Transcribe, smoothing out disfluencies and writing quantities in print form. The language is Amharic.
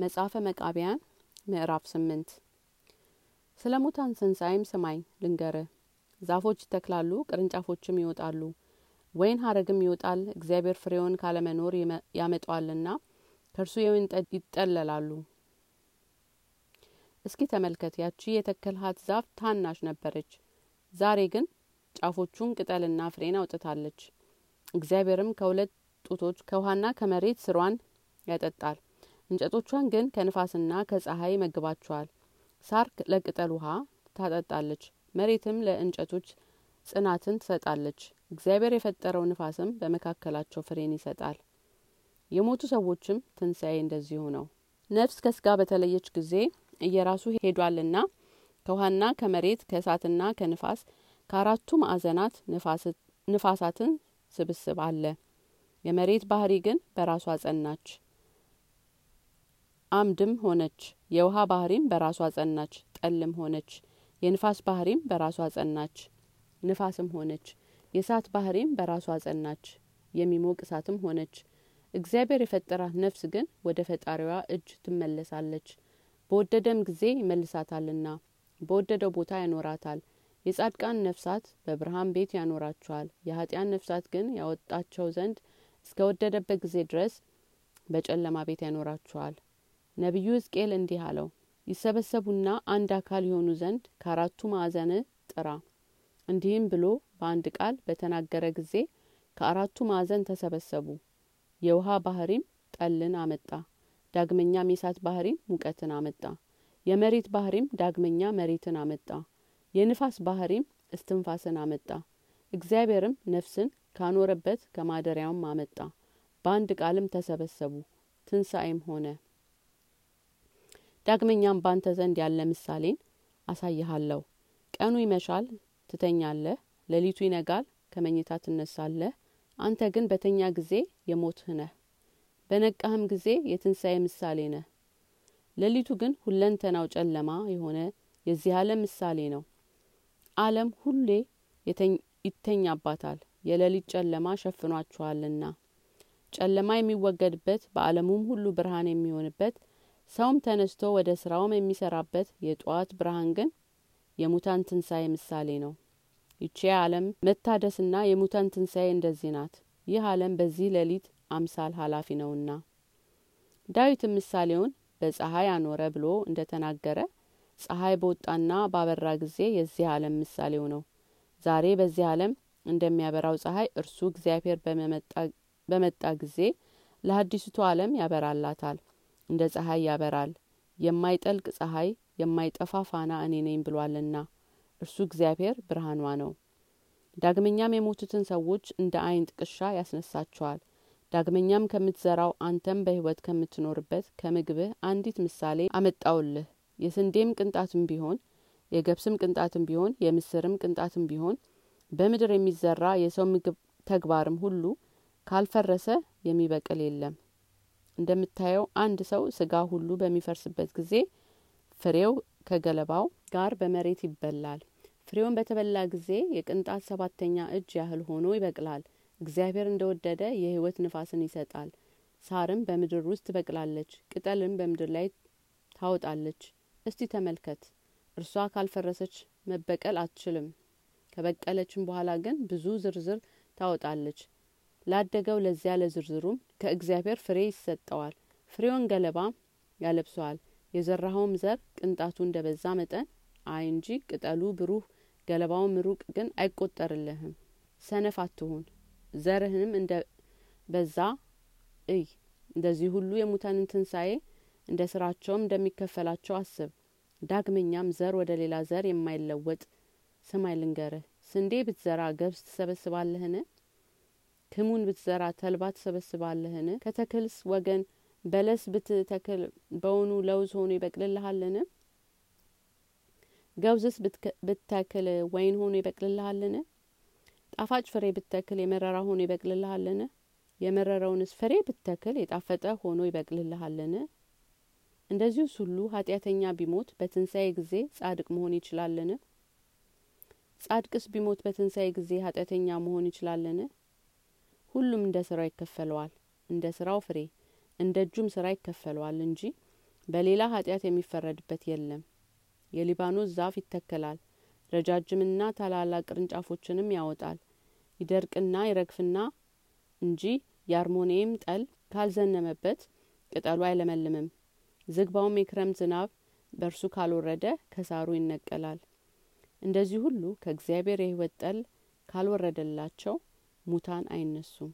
መጽሐፈ መቃብያን ምዕራፍ 8 ስለሙታን ሰንሳይም ሰማይ ልንገረ ዛፎች ተክላሉ ቅርንጫፎችም ይወጣሉ ወይን ሀረግም ይወጣል እግዚአብሔር ፍሬውን ካለ መኖር ያመጣዋልና ከርሱ የወይን ጠጅ ይጠለላሉ እስኪ ተመልከት ያቺ የተከልሃት ዛፍ ታናሽ ነበረች ዛሬ ግን ጫፎቹን ቅጠልና ፍሬን አውጥታለች እግዚአብሔርም ከሁለት ጡቶች ከውሃና ከመሬት ስሯን ያጠጣል እንጨቶቿን ግን ከንፋስና ከፀሐይ መግባቸዋል ሳር ለቅጠል ውሃ ታጠጣለች መሬትም ለእንጨቶች ጽናትን ትሰጣለች እግዚአብሔር የፈጠረው ንፋስም በመካከላቸው ፍሬን ይሰጣል የሞቱ ሰዎችም ትንሳኤ እንደዚህ ሆነው ነፍስ ከስጋ በተለየች ጊዜ እየራሱ ሄዷልና ከውሃና ከመሬት ከእሳትና ከንፋስ ከአራቱ ማዕዘናት ንፋሳትን ስብስብ አለ የመሬት ባህሪ ግን በራሷ ጸናች አምድም ሆነች የውሃ ባህሪም በራሷ ጸናች ጠልም ሆነች የንፋስ ባህሪም በራሷ ጸናች ንፋስም ሆነች የእሳት ባህሪም በራሷ ጸናች የሚሞቅ እሳትም ሆነች እግዚአብሔር የፈጠራት ነፍስ ግን ወደ ፈጣሪዋ እጅ ትመለሳለች በወደደም ጊዜ ይመልሳታልና በወደደው ቦታ ያኖራታል የጻድቃን ነፍሳት በብርሃን ቤት ያኖራቸዋል የኃጢያን ነፍሳት ግን ያወጣቸው ዘንድ እስከወደደበት ጊዜ ድረስ በጨለማ ቤት ያኖራቸዋል ነብዩ ሕዝቅኤል እንዲህ አለው ይሰበሰቡና አንድ አካል ይሆኑ ዘንድ ከአራቱ ማዕዘን ጥራ እንዲህም ብሎ በአንድ ቃል በተናገረ ጊዜ ከአራቱ ማዕዘን ተሰበሰቡ የውሃ ባህሪም ጠልን አመጣ ዳግመኛ የእሳት ባህሪም ሙቀትን አመጣ የመሬት ባህሪም ዳግመኛ መሬትን አመጣ የንፋስ ባህሪም እስትንፋስን አመጣ እግዚአብሔርም ነፍስን ካኖረበት ከማደሪያው አመጣ በአንድ ቃልም ተሰበሰቡ ትንሳኤም ሆነ ዳግመኛም ባንተ ዘንድ ያለ ምሳሌን አሳይሃለሁ ቀኑ ይመሻል ትተኛለህ ለሊቱ ይነጋል ከመኝታት ትነሳለህ አንተ ግን በተኛ ጊዜ የሞትህ ነህ በነቃህም ጊዜ የትንሳኤ ምሳሌ ነህ ለሊቱ ግን ሁለንተናው ጨለማ የሆነ የዚህ ዓለም ምሳሌ ነው ዓለም ሁሌ ይተኛባታል የለሊት ጨለማ ሸፍኗቸዋልና ጨለማ የሚወገድበት በዓለሙም ሁሉ ብርሃን የሚሆንበት ሰውም ተነስቶ ወደ ስራው የሚሰራበት የጧት ብርሃን ግን የሙታን ትንሳኤ ምሳሌ ነው ይቺ ዓለም መታደስና የሙታን ትንሳኤ እንደዚህ ናት ይህ ዓለም በዚህ ለሊት አምሳል ሐላፊ ነውና ዳዊት ምሳሌውን በፀሐይ አኖረ ብሎ እንደተናገረ ፀሐይ በወጣና ባበራ ጊዜ የዚህ ዓለም ምሳሌው ነው ዛሬ በዚህ ዓለም እንደሚያበራው ፀሐይ እርሱ እግዚአብሔር በመጣ ጊዜ ለሐዲስቱ ዓለም ያበራላታል እንደ ፀሐይ ያበራል የማይጠልቅ ፀሐይ የማይጠፋ ፋና እኔ ነኝ ብሏልና እርሱ እግዚአብሔር ብርሃኗ ነው ዳግመኛም የሞቱትን ሰዎች እንደ አይን ጥቅሻ ያስነሳቸዋል ዳግመኛም ከምትዘራው አንተም በህይወት ከምትኖርበት ከምግብህ አንዲት ምሳሌ አመጣውልህ የስንዴም ቅንጣትም ቢሆን የገብስም ቅንጣትም ቢሆን የምስርም ቅንጣትም ቢሆን በምድር የሚዘራ የሰው ምግብ ተግባርም ሁሉ ካልፈረሰ የሚበቅል የለም እንደምታየው አንድ ሰው ስጋ ሁሉ በሚፈርስበት ጊዜ ፍሬው ከገለባው ጋር በመሬት ይበላል ፍሬውን በተበላ ጊዜ የቅንጣት ሰባተኛ እጅ ያህል ሆኖ ይበቅላል እግዚአብሔር እንደወደደ የህይወት ንፋስን ይሰጣል ሳርም በምድር ውስጥ ትበቅላለች ቅጠልም በምድር ላይ ታወጣለች እስቲ ተመልከት እርሷ ካልፈረሰች መበቀል አትችልም ከበቀለችም በኋላ ግን ብዙ ዝርዝር ታወጣለች ላደገው ለዚያ ለዝርዝሩም ከእግዚአብሔር ፍሬ ይሰጣዋል ፍሬውን ገለባ ያለብሷል የዘራኸውም ዘር ቅንጣቱ እንደበዛ መጠን አይ እንጂ ቅጠሉ ብሩህ ገለባው ምሩቅ ግን አይቆጠርልህም ሰነፍ አትሁን ዘርህንም እንደበዛ እይ እንደዚህ ሁሉ የሙታን ትንሳኤ እንደ ስራቸው እንደሚከፈላቸው አስብ ዳግመኛም ዘር ወደ ሌላ ዘር የማይለወጥ ሰማይ ልንገርህ ስንዴ ብትዘራ ገብስ ትሰበስባለህን ክሙን ብትዘራ ተልባ ትሰበስባለህን ከተክልስ ወገን በለስ ብትተክል በውኑ ለውዝ ሆኖ ይበቅልልሃልን ገብስስ ብትተክል ወይን ሆኖ ይበቅልልሃልን ጣፋጭ ፍሬ ብትተክል የመረራ ሆኖ ይበቅልልሃልን የመረረውንስ ፍሬ ብትተክል የጣፈጠ ሆኖ ይበቅልልሃልን እንደዚሁስ ሁሉ ኃጢአተኛ ቢሞት በትንሣኤ ጊዜ ጻድቅ መሆን ይችላልን ጻድቅስ ቢሞት በትንሣኤ ጊዜ ኃጢአተኛ መሆን ይችላልን ሁሉም እንደ ስራው ይከፈለዋል እንደ ስራው ፍሬ እንደ እጁም ስራ ይከፈለዋል እንጂ በሌላ ኃጢአት የሚፈረድበት የለም። የሊባኖስ ዛፍ ይተከላል፣ ረጃጅምና ታላላቅ ቅርንጫፎችንም ያወጣል። ይደርቅና ይረግፍና እንጂ ያርሞኒየም ጠል ካልዘነመበት ቅጠሉ አይለመልምም። ዝግባውም የክረምት ዝናብ በርሱ ካልወረደ ከሳሩ ይነቀላል። እንደዚህ ሁሉ ከእግዚአብሔር የሕይወት ጠል ካልወረደላቸው ሙታን አይነሱም።